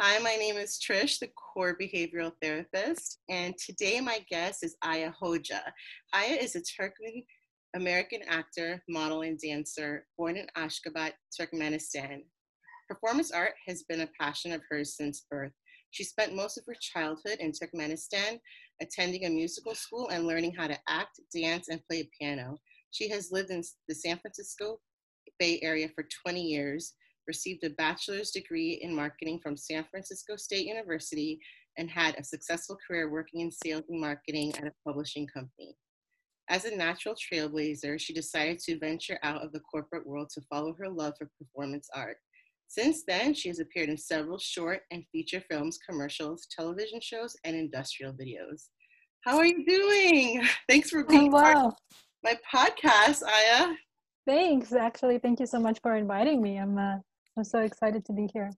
Hi, my name is Trish, the core behavioral therapist, and today my guest is Aya Hoja. Aya is a Turkmen-American actor, model, and dancer born in Ashgabat, Turkmenistan. Performance art has been a passion of hers since birth. She spent most of her childhood in Turkmenistan, attending a musical school and learning how to act, dance, and play piano. She has lived in the San Francisco Bay Area for 20 years, received a bachelor's degree in marketing from San Francisco State University, and had a successful career working in sales and marketing at a publishing company. As a natural trailblazer, she decided to venture out of the corporate world to follow her love for performance art. Since then, she has appeared in several short and feature films, commercials, television shows, and industrial videos. How are you doing? Thanks for being part of my podcast, Aya. Thanks. Actually, thank you so much for inviting me. I'm so excited to be here.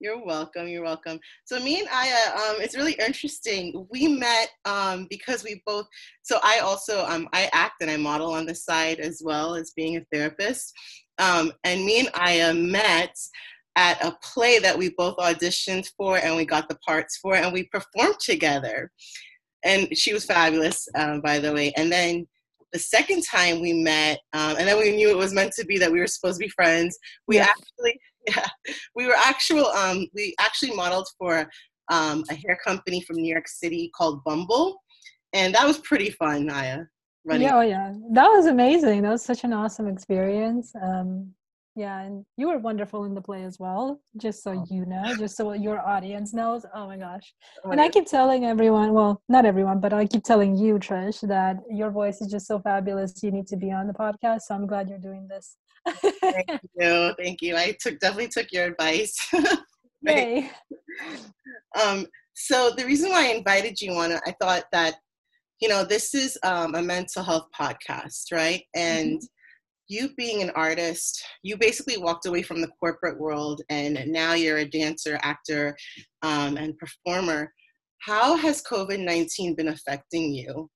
You're welcome. You're welcome. So me and Aya, it's really interesting. We met because we both, so I also, I act and I model on the side as well as being a therapist. And me and Aya met at a play that we both auditioned for and we got the parts for and we performed together. And she was fabulous, by the way. And then the second time we met, and then we knew it was meant to be that we were supposed to be friends. We actually modeled for a hair company from New York City called Bumble, and that was pretty fun, Aya. That was amazing. That was such an awesome experience. And you were wonderful in the play as well. Just so your audience knows. Oh my gosh! And I keep telling everyone—well, not everyone—but I keep telling you, Trish, that your voice is just so fabulous. You need to be on the podcast. So I'm glad you're doing this. Thank you. I definitely took your advice. Right. So the reason why I invited you on, I thought that, you know, this is a mental health podcast, right? And you being an artist, you basically walked away from the corporate world and now you're a dancer, actor, and performer. How has COVID-19 been affecting you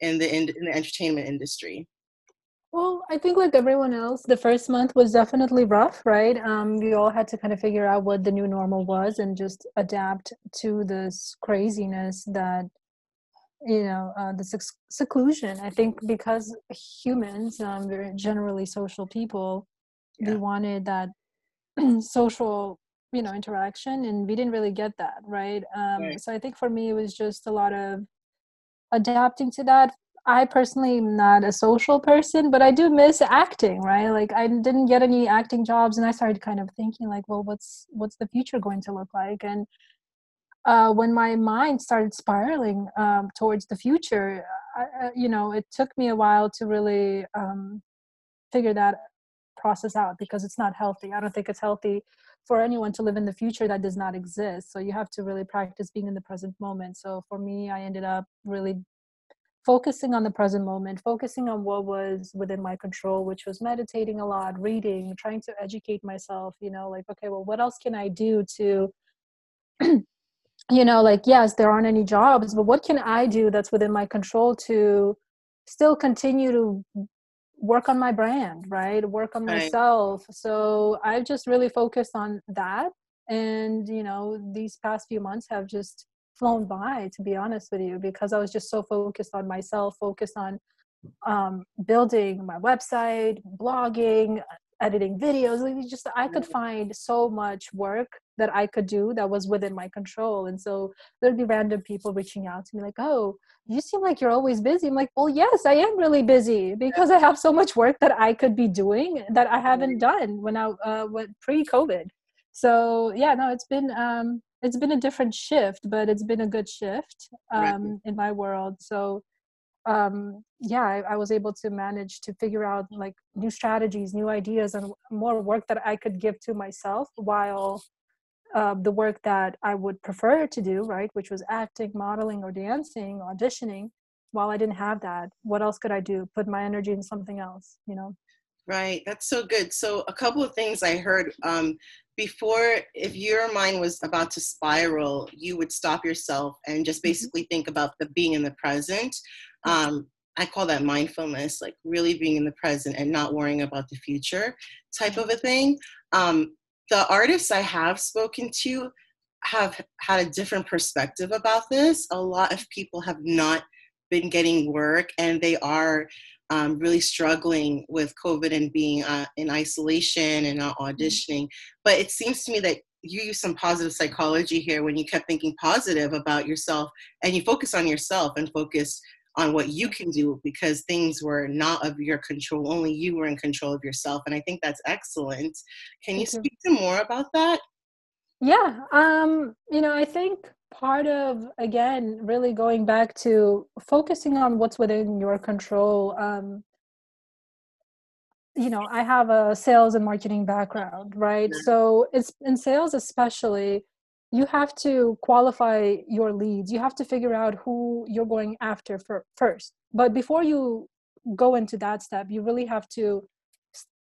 in the entertainment industry? Well, I think like everyone else, the first month was definitely rough, right? We all had to kind of figure out what the new normal was and just adapt to this craziness that, you know, this seclusion. I think because humans, we're generally social people, we wanted that social, you know, interaction, and we didn't really get that, right? So I think for me, it was just a lot of adapting to that. I personally am not a social person, but I do miss acting, right? Like I didn't get any acting jobs, and I started kind of thinking like, well, what's the future going to look like? And when my mind started spiraling towards the future, it took me a while to really figure that process out, because it's not healthy. I don't think it's healthy for anyone to live in the future that does not exist. So you have to really practice being in the present moment. So for me, I ended up really focusing on the present moment, focusing on what was within my control, which was meditating a lot, reading, trying to educate myself, you know, like, okay, well, what else can I do to you know, like, yes, there aren't any jobs, but what can I do that's within my control to still continue to work on my brand, right? Work on myself. So I've just really focused on that. And, you know, these past few months have just flown by, to be honest with you, because I was just so focused on myself, focused on building my website, blogging, editing videos. Like, just I could find so much work that I could do that was within my control. And so there'd be random people reaching out to me like, oh, you seem like you're always busy. I'm like, well, yes, I am really busy because I have so much work that I could be doing that I haven't done when I went pre-COVID. So yeah, no, it's been a different shift, but it's been a good shift in my world. So I was able to manage to figure out like new strategies, new ideas, and more work that I could give to myself while the work that I would prefer to do, right, which was acting, modeling, or dancing, auditioning, while I didn't have that, what else could I do? Put my energy in something else, you know? Right. That's so good. So a couple of things I heard before, if your mind was about to spiral, you would stop yourself and just basically think about the being in the present. I call that mindfulness, like really being in the present and not worrying about the future type of a thing. The artists I have spoken to, have had a different perspective about this. A lot of people have not been getting work, and they are really struggling with COVID and being in isolation and not auditioning. But it seems to me that you use some positive psychology here when you kept thinking positive about yourself, and you focus on yourself and focus on what you can do, because things were not of your control. Only you were in control of yourself. And I think that's excellent. Can you speak to more about that? Yeah. I think part of, again, really going back to focusing on what's within your control. I have a sales and marketing background, right? Yeah. So it's in sales, especially, you have to qualify your leads. You have to figure out who you're going after first. But before you go into that step, you really have to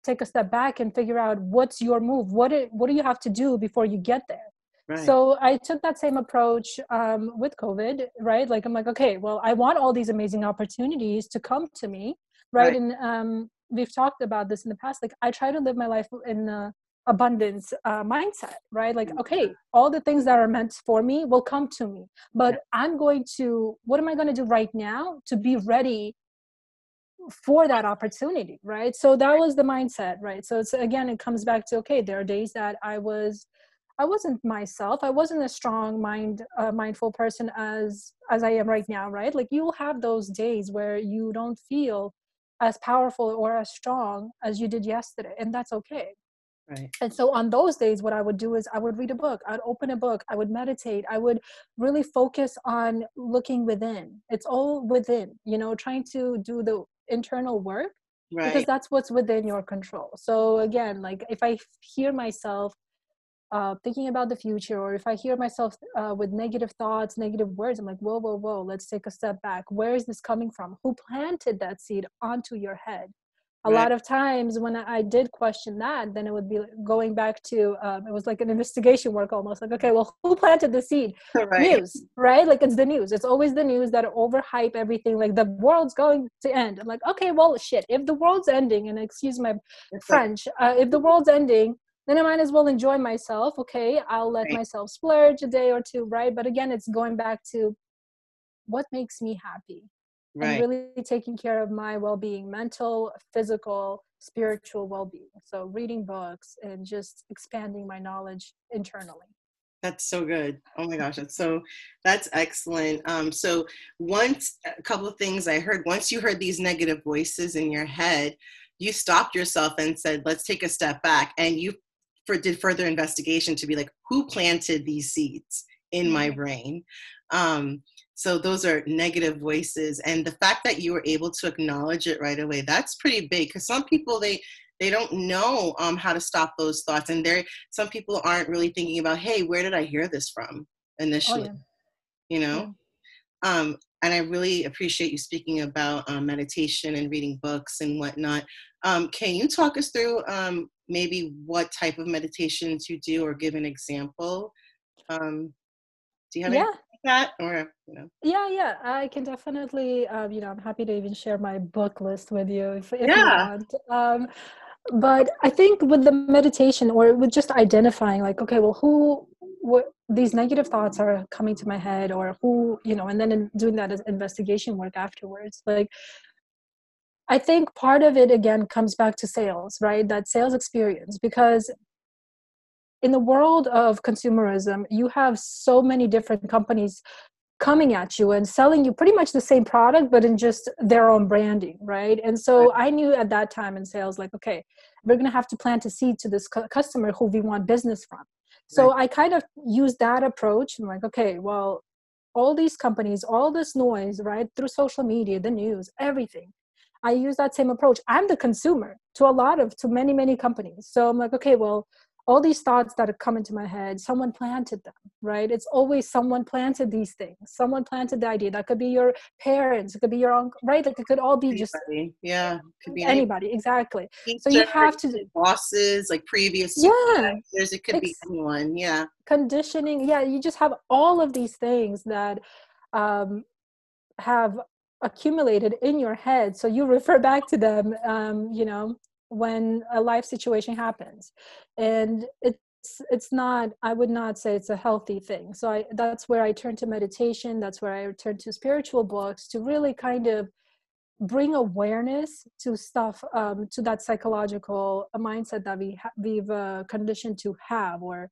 take a step back and figure out what's your move. What do you have to do before you get there? Right. So I took that same approach with COVID, right? Like, I'm like, okay, well, I want all these amazing opportunities to come to me, right? And we've talked about this in the past. Like, I try to live my life in abundance mindset, right? Like, okay, all the things that are meant for me will come to me, but I'm going to, what am I going to do right now to be ready for that opportunity, right? So that was the mindset, right? So it's, again, it comes back to, okay, there are days that I wasn't myself. I wasn't a strong mindful person as I am right now, right? Like, you'll have those days where you don't feel as powerful or as strong as you did yesterday, and that's okay. Right. And so on those days, what I would do is I would read a book, I'd open a book, I would meditate, I would really focus on looking within. It's all within, trying to do the internal work, right? Because that's what's within your control. So again, like, if I hear myself thinking about the future, or if I hear myself with negative thoughts, negative words, I'm like, whoa, let's take a step back. Where is this coming from? Who planted that seed onto your head? A lot of times when I did question that, then it would be going back to, it was like an investigation work almost. Like, okay, well, who planted the seed? Right. News, right? Like, it's the news. It's always the news that overhype everything. Like, the world's going to end. I'm like, okay, well, shit, if the world's ending, and excuse my French, if the world's ending, then I might as well enjoy myself. Okay, I'll let myself splurge a day or two, right? But again, it's going back to what makes me happy. Right. And really taking care of my well-being, mental, physical, spiritual well-being. So reading books and just expanding my knowledge internally. That's so good. Oh my gosh, that's excellent. So once, a couple of things I heard, once you heard these negative voices in your head, you stopped yourself and said, let's take a step back. And you did further investigation to be like, who planted these seeds in my brain? So those are negative voices. And the fact that you were able to acknowledge it right away, that's pretty big, because some people, they don't know how to stop those thoughts. And some people aren't really thinking about, hey, where did I hear this from initially? Oh, yeah. And I really appreciate you speaking about meditation and reading books and whatnot. Can you talk us through maybe what type of meditations you do, or give an example? Do you have anything like that, or Yeah, I can definitely. I'm happy to even share my book list with you if you want. But I think with the meditation, or with just identifying, like, okay, well, what these negative thoughts are coming to my head, or who, and then doing that as investigation work afterwards. Like, I think part of it again comes back to sales, right? That sales experience, because in the world of consumerism, you have so many different companies coming at you and selling you pretty much the same product, but in just their own branding, right? And so I knew at that time in sales, like, okay, we're going to have to plant a seed to this customer who we want business from. So I kind of used that approach. I'm like, okay, well, all these companies, all this noise, right, through social media, the news, everything. I use that same approach. I'm the consumer to many, many companies. So I'm like, okay, well, all these thoughts that have come into my head, someone planted them, right? It's always someone planted these things. Someone planted the idea. That could be your parents. It could be your uncle, right? Like, it could all be just anybody. Yeah, it could be anybody. Exactly. So you have to bosses, like previous. Yeah. It could be anyone. Yeah. Conditioning. Yeah. You just have all of these things that have accumulated in your head. So you refer back to them, when a life situation happens. And it's it's not, I would not say it's a healthy thing. So that's where I turn to meditation. That's where I turn to spiritual books to really kind of bring awareness to stuff, to that psychological mindset that we've conditioned to have or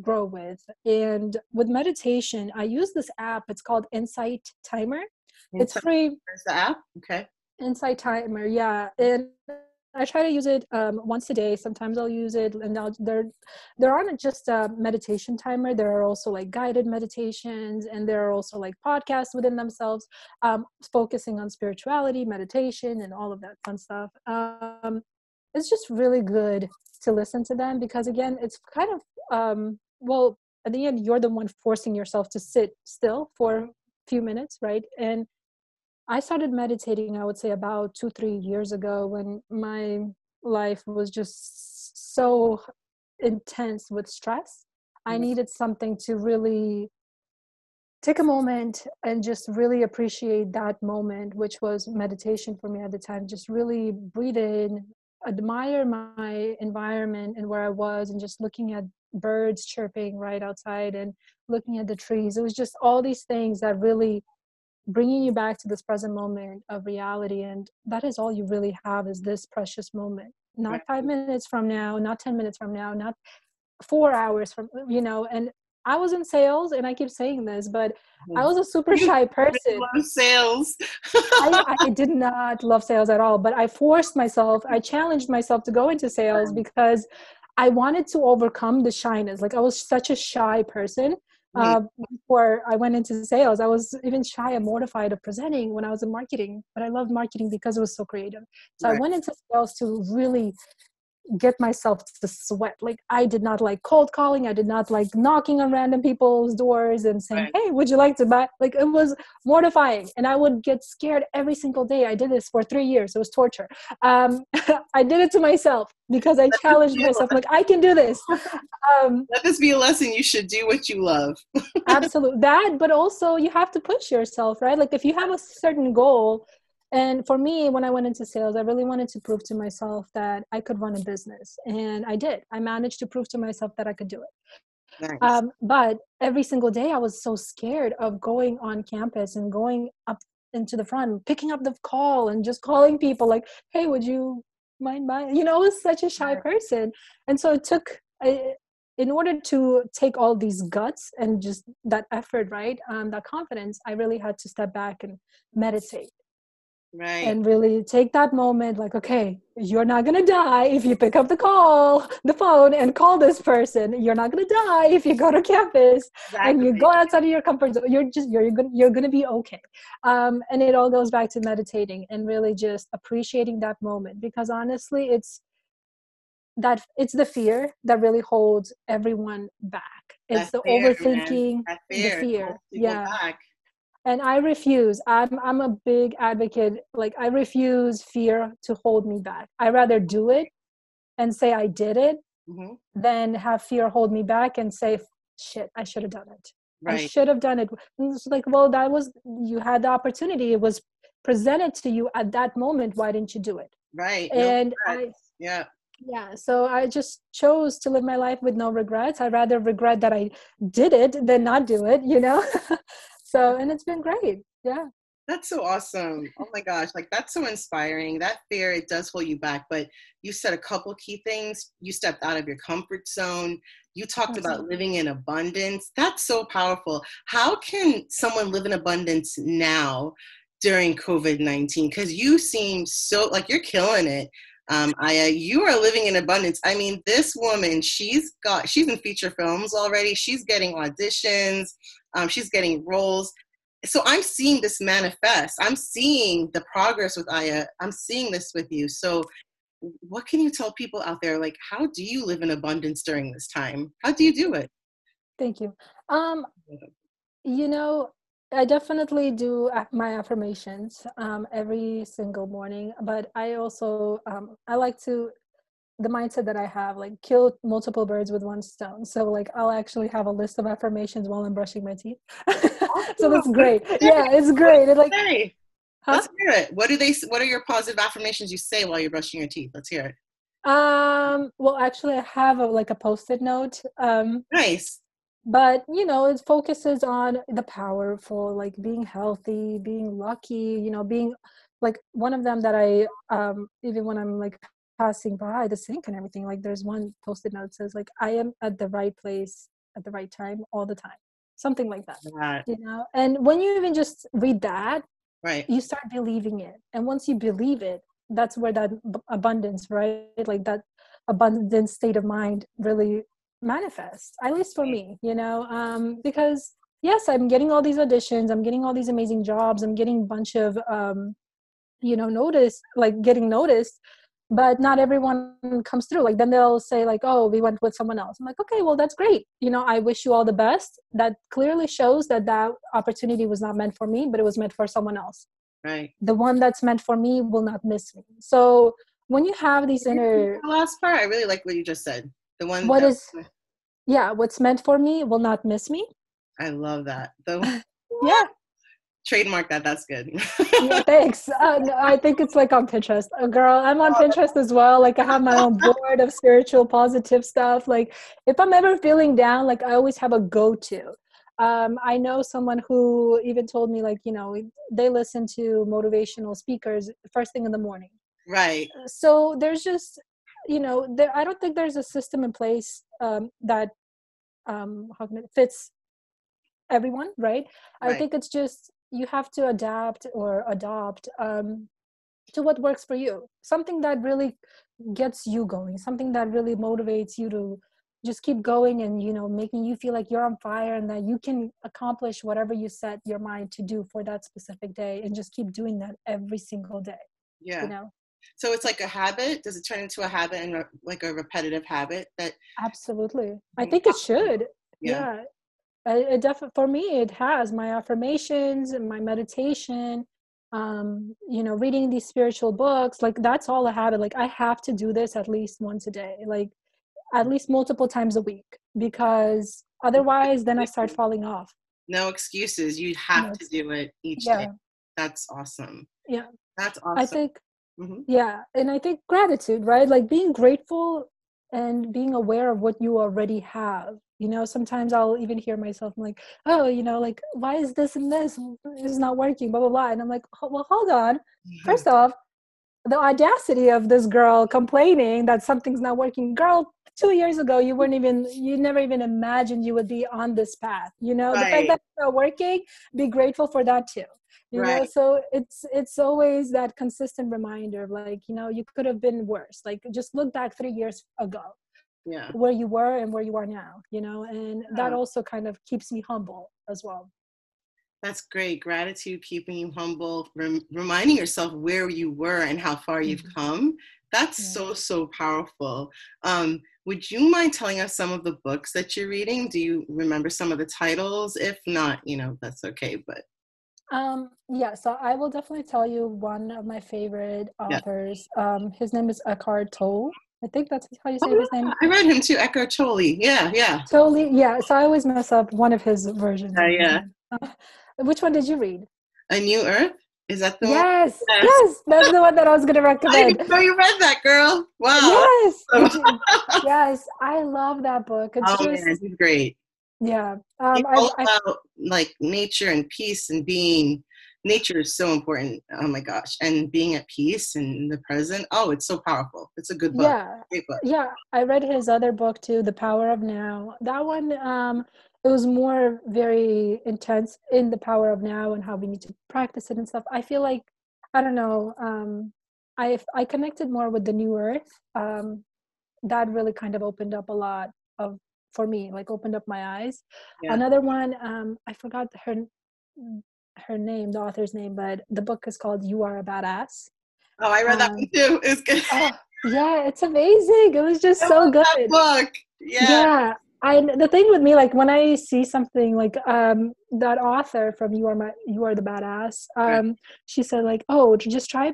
grow with. And with meditation, I use this app. It's called Insight Timer. It's free. There's the app. Okay. Insight Timer. Yeah. And I try to use it once a day. Sometimes I'll use it, and there aren't just a meditation timer. There are also like guided meditations, and there are also like podcasts within themselves, focusing on spirituality, meditation, and all of that fun stuff. It's just really good to listen to them because, again, it's kind of, well, at the end, you're the one forcing yourself to sit still for a few minutes, right? And I started meditating, I would say, about 2-3 years ago when my life was just so intense with stress. I needed something to really take a moment and just really appreciate that moment, which was meditation for me at the time. Just really breathe in, admire my environment and where I was, and just looking at birds chirping right outside and looking at the trees. It was just all these things that really bringing you back to this present moment of reality. And that is all you really have, is this precious moment, not right. 5 minutes from now, not 10 minutes from now, not 4 hours from, you know. And I was in sales, and I keep saying this, but I was a super shy person. I love sales. I did not love sales at all, but I forced myself, I challenged myself to go into sales because I wanted to overcome the shyness. Like, I was such a shy person. Before I went into sales, I was even shy and mortified of presenting when I was in marketing, but I loved marketing because it was so creative. So right. I went into sales to really get myself to sweat. Like, I did not like cold calling. I did not like knocking on random people's doors and saying, right. Hey, would you like to buy? Like, it was mortifying. And I would get scared every single day. I did this for 3 years. It was torture. I did it to myself because I challenged myself. Like, I can do this. Let this be a lesson. You should do what you love. Absolutely. That, but also you have to push yourself, right? Like, if you have a certain goal. And for me, when I went into sales, I really wanted to prove to myself that I could run a business. And I did. I managed to prove to myself that I could do it. Nice. But every single day, I was so scared of going on campus and going up into the front, picking up the call and just calling people like, hey, would you mind buying? You know, I was such a shy person. And so it took, in order to take all these guts and just that effort, right, that confidence, I really had to step back and meditate. Right. And really take that moment, like, okay, you're not going to die if you pick up the phone and call this person. You're not going to die if you go to campus and you go outside of your comfort zone. You're going to be okay. And it all goes back to meditating and really just appreciating that moment, because honestly, it's the fear that really holds everyone back. It's the overthinking, the fear. Yeah. Back. And I refuse. I'm a big advocate. Like, I refuse fear to hold me back. I rather do it and say I did it than have fear hold me back and say, shit, I should have done it. Right. I should have done it. And it's like, well, you had the opportunity. It was presented to you at that moment. Why didn't you do it? Right. And yeah. So I just chose to live my life with no regrets. I rather regret that I did it than not do it, you know? So, and it's been great. Yeah. That's so awesome. Oh my gosh. Like, that's so inspiring. That fear, it does hold you back, but you said a couple key things. You stepped out of your comfort zone. You talked about living in abundance. That's so powerful. How can someone live in abundance now during COVID-19? Cause you seem so like you're killing it. Aya, you are living in abundance. I mean, this woman, she's in feature films already. She's getting auditions. She's getting roles. So I'm seeing this manifest. I'm seeing the progress with Aya. I'm seeing this with you. So what can you tell people out there? Like, how do you live in abundance during this time? How do you do it? Thank you. You know, I definitely do my affirmations every single morning, but I also, I like to, the mindset that I have, like, kill multiple birds with one stone. So, like, I'll actually have a list of affirmations while I'm brushing my teeth. So that's great. Yeah, it's great. It, like, let's hear it. What are your positive affirmations you say while you're brushing your teeth? Let's hear it. Well, actually, I have a post-it note. Nice. But, it focuses on the powerful, being healthy, being lucky, being one of them that I, even when I'm passing by the sink and everything, there's one post-it note that says I am at the right place at the right time all the time. Something like that, right. And when you even just read that, right, you start believing it. And once you believe it, that's where that abundance, right? That abundant state of mind really manifests, at least for me, because yes, I'm getting all these auditions, I'm getting all these amazing jobs, I'm getting a bunch of, getting noticed, but not everyone comes through. Then they'll say oh, we went with someone else. I'm okay, well, that's great. I wish you all the best. That clearly shows that opportunity was not meant for me, but it was meant for someone else. Right. The one that's meant for me will not miss me. So when you have these inner... The last part, I really like what you just said. The one what that... is, yeah, what's meant for me will not miss me. I love that. Yeah. Trademark that. That's good. Yeah, thanks. No, I think it's on Pinterest. Oh, girl, I'm on Pinterest as well. I have my own board of spiritual positive stuff. If I'm ever feeling down, I always have a go-to. I know someone who even told me, they listen to motivational speakers first thing in the morning. Right. So there's just, I don't think there's a system in place that fits everyone, right? I think it's just, you have to adapt or adopt to what works for you. Something that really gets you going, something that really motivates you to just keep going and, making you feel you're on fire and that you can accomplish whatever you set your mind to do for that specific day, and just keep doing that every single day. Yeah. So it's like a habit. Does it turn into a habit and a repetitive habit that? Absolutely. I think it should. Yeah. It definitely, for me, it has. My affirmations and my meditation, reading these spiritual books, that's all a habit. I have to do this at least once a day, at least multiple times a week, because otherwise then I start falling off. No excuses. You have to do it each day. That's awesome. Yeah. That's awesome. I think, yeah. And I think gratitude, right? Being grateful and being aware of what you already have. Sometimes I'll even hear myself, oh, why is this and this is not working, blah, blah, blah. And I'm well, hold on. First off, the audacity of this girl complaining that something's not working. Girl, 2 years ago, you never even imagined you would be on this path. The fact that it's not working, be grateful for that too. You know, so it's always that consistent reminder of you could have been worse. Just look back 3 years ago. Yeah. Where you were and where you are now, and that also kind of keeps me humble as well. That's great. Gratitude, keeping you humble, reminding yourself where you were and how far you've come. That's so powerful. Would you mind telling us some of the books that you're reading? Do you remember some of the titles? If not, that's okay, but. So I will definitely tell you one of my favorite authors. His name is Eckhart Tolle. I think that's how you say his name. I read him too, Eckhart Tolle. Yeah. Tolle, yeah. So I always mess up one of his versions. Yeah. Which one did you read? A New Earth? Is that the one? Yes. That's the one that I was going to recommend. I didn't know you read that, girl. Wow. Yes. Yes. I love that book. It's great. Yeah. About nature and peace and being. Nature is so important. Oh my gosh. And being at peace and in the present. Oh, it's so powerful. It's a good book. Yeah. Great book. Yeah. I read his other book too, The Power of Now. That one, it was more very intense in The Power of Now and how we need to practice it and stuff. I feel I don't know. I connected more with The New Earth. That really kind of opened up a lot of, for me, opened up my eyes. Yeah. Another one, I forgot her name, the author's name, but the book is called You Are a Badass. Oh, I read that one too. It's good. It's amazing. It was just so good. That book. Yeah. The thing with me, when I see something that author from You Are the Badass, she said just try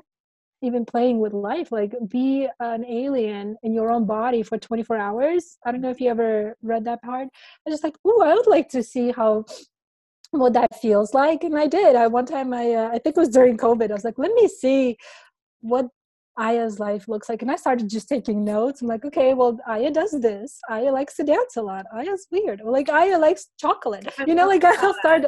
even playing with life, be an alien in your own body for 24 hours. I don't know if you ever read that part. I was just I would like to see how what that feels like. And I did. One time I think it was during COVID. I was let me see what Aya's life looks like. And I started just taking notes. I'm like, okay, well, Aya does this. Aya likes to dance a lot. Aya's weird. Or like Aya likes chocolate. You know, like I'll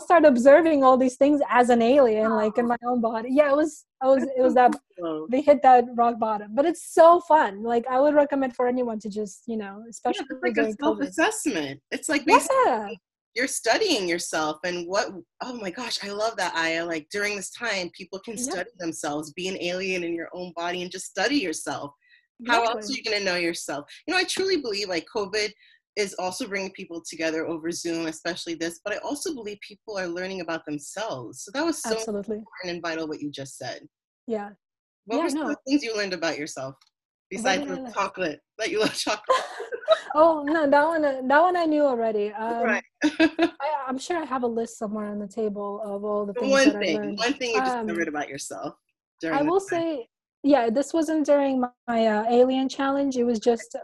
start observing all these things as an alien, like in my own body. Yeah, it was that they hit that rock bottom. But it's so fun. Like I would recommend for anyone to just, you know, especially it's like a self-assessment. It's like basically you're studying yourself and what, oh my gosh, I love that, Aya. Like during this time, people can study themselves, be an alien in your own body and just study yourself. How else are you going to know yourself? You know, I truly believe like COVID is also bringing people together over Zoom, especially this, but I also believe people are learning about themselves. So that was so important and vital what you just said. Yeah. What were some things you learned about yourself besides the chocolate, that you love chocolate? Oh, no, that one I knew already. Right. I'm sure I have a list somewhere on the table of all the things that I learned. One thing you just remembered about yourself. I will say, this wasn't during my alien challenge. It was just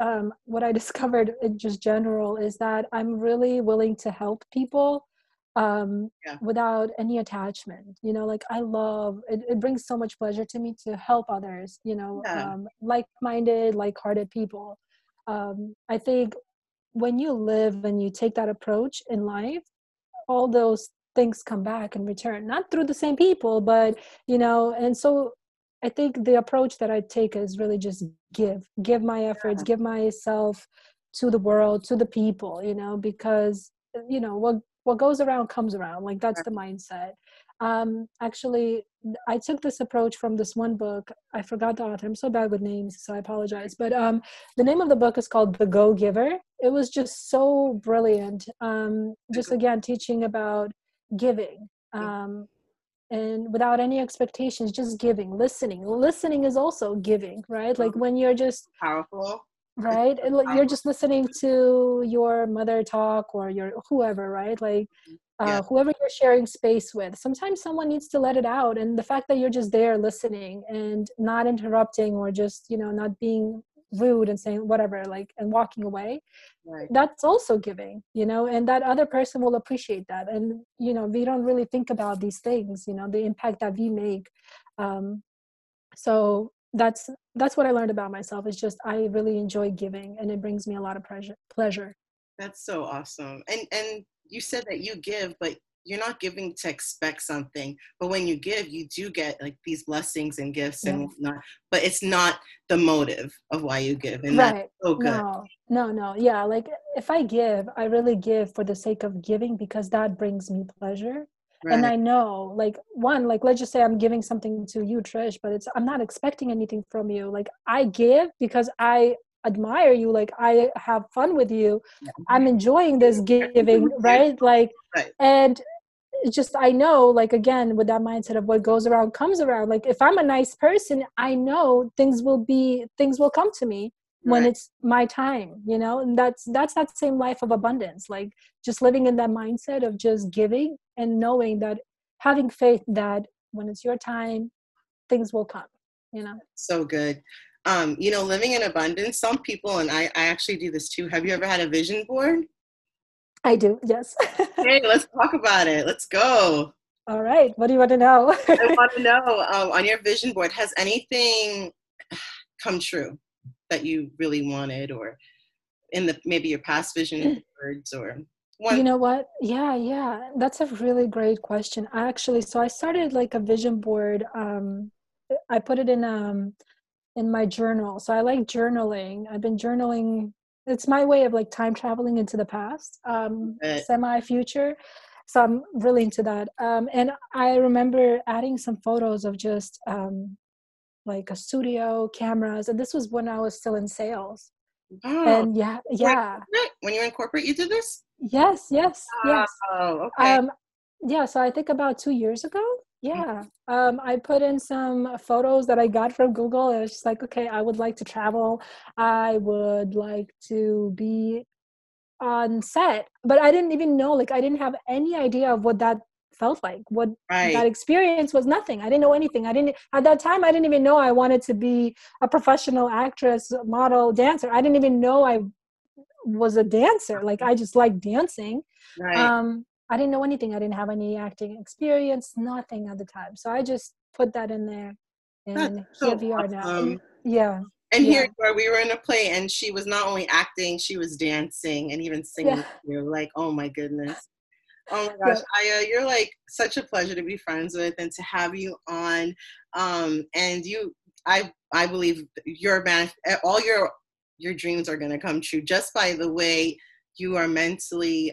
what I discovered in just general is that I'm really willing to help people without any attachment. you know, like I love, it brings so much pleasure to me to help others, you know, like-minded, like-hearted people. I think when you live and you take that approach in life, all those things come back in return, not through the same people, but, you know, and so I think the approach that I take is really just give my efforts, give myself to the world, to the people, you know, because, you know, what goes around comes around. Like that's the mindset. Actually, I took this approach from this one book. I forgot the author. I'm so bad with names, so I apologize. But the name of the book is called The Go-Giver. It was just so brilliant. Just again, teaching about giving and without any expectations, just giving, listening. Listening is also giving, right? Like when you're just powerful. Right? And you're just listening to your mother talk or your whoever, right? Like whoever you're sharing space with. Sometimes someone needs to let it out. And the fact that you're just there listening and not interrupting or just, you know, not being rude and saying whatever, like, and walking away, that's also giving, you know, and that other person will appreciate that. And, you know, we don't really think about these things, you know, the impact that we make. So that's what I learned about myself. It's just I really enjoy giving and it brings me a lot of pleasure. That's so awesome. And you said that you give, but you're not giving to expect something. But when you give, you do get like these blessings and gifts and whatnot. But it's not the motive of why you give. And that's so good. No. Yeah. Like if I give, I really give for the sake of giving because that brings me pleasure. Right. And I know, like, let's just say I'm giving something to you, Trish, but I'm not expecting anything from you. Like, I give because I admire you. Like, I have fun with you. I'm enjoying this giving, right? Like, and just, I know, like, again, with that mindset of what goes around comes around. Like, if I'm a nice person, I know things will come to me when it's my time, you know, and that's that same life of abundance, like just living in that mindset of just giving and knowing that, having faith that when it's your time, things will come, you know. So good. You know, living in abundance, some people, and I actually do this too. Have you ever had a vision board? I do. Yes. Hey, let's talk about it. Let's go. All right. What do you want to know? I want to know on your vision board, has anything come true that you really wanted, or in the maybe your past vision words, or one? You know what? Yeah, that's a really great question. So I started like a vision board. I put it in my journal. So I like journaling. I've been journaling. It's my way of like time traveling into the past, semi future. So I'm really into that. And I remember adding some photos of just like a studio, cameras, and this was when I was still in sales. Oh, and when you were in corporate, you did this? Yes. Oh, okay. So I think about 2 years ago. Yeah. I put in some photos that I got from Google. It was just like, okay, I would like to travel. I would like to be on set, but I didn't even know, like I didn't have any idea of what that felt like. What that experience was nothing. I didn't know anything. At that time, I didn't even know I wanted to be a professional actress, model, dancer. I didn't even know I was a dancer. Like I just liked dancing. Right. I didn't know anything. I didn't have any acting experience, nothing at the time. So I just put that in there and so here we are now. Yeah. And here you are, we were in a play and she was not only acting, she was dancing and even singing. You're like, oh my goodness. Oh my gosh, Aya, you're like such a pleasure to be friends with and to have you on. And you, I believe your all your dreams are going to come true just by the way you are mentally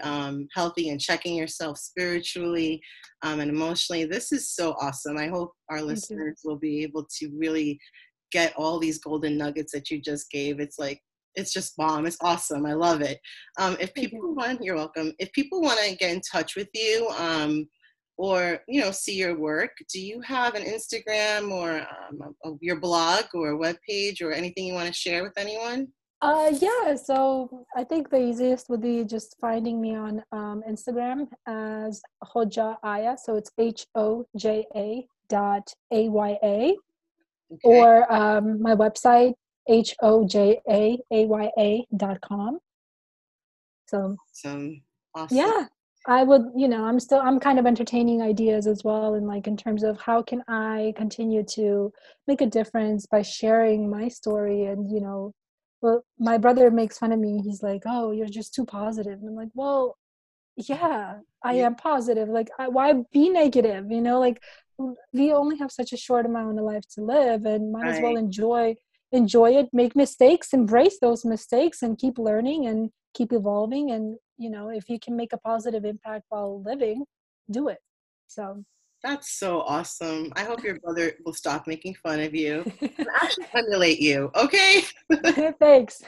healthy and checking yourself spiritually and emotionally. This is so awesome. I hope our listeners will be able to really get all these golden nuggets that you just gave. It's like, it's just bomb. It's awesome. I love it. If people want, you're welcome. If people want to get in touch with you or, you know, see your work, do you have an Instagram or your blog or a webpage or anything you want to share with anyone? Yeah. So I think the easiest would be just finding me on Instagram as hojaaya. So it's hoja.aya. Okay. Or my website, hojaaya.com. So awesome. Yeah, I would, you know, I'm kind of entertaining ideas as well. And like in terms of how can I continue to make a difference by sharing my story. And, you know, well, my brother makes fun of me. He's like, oh, you're just too positive. And I'm like, well, yeah, I am positive. Like, why be negative? You know, like we only have such a short amount of life to live and might as well enjoy it, make mistakes, embrace those mistakes and keep learning and keep evolving. And, you know, if you can make a positive impact while living, do it. So that's so awesome. I hope your brother will stop making fun of you and actually emulate you. Okay. Thanks.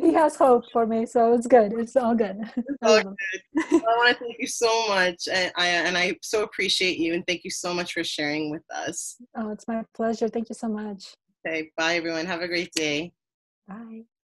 He has hope for me. So it's good. It's all good. It's all good. Well, I want to thank you so much. And I so appreciate you. And thank you so much for sharing with us. Oh, it's my pleasure. Thank you so much. Okay, bye everyone. Have a great day. Bye.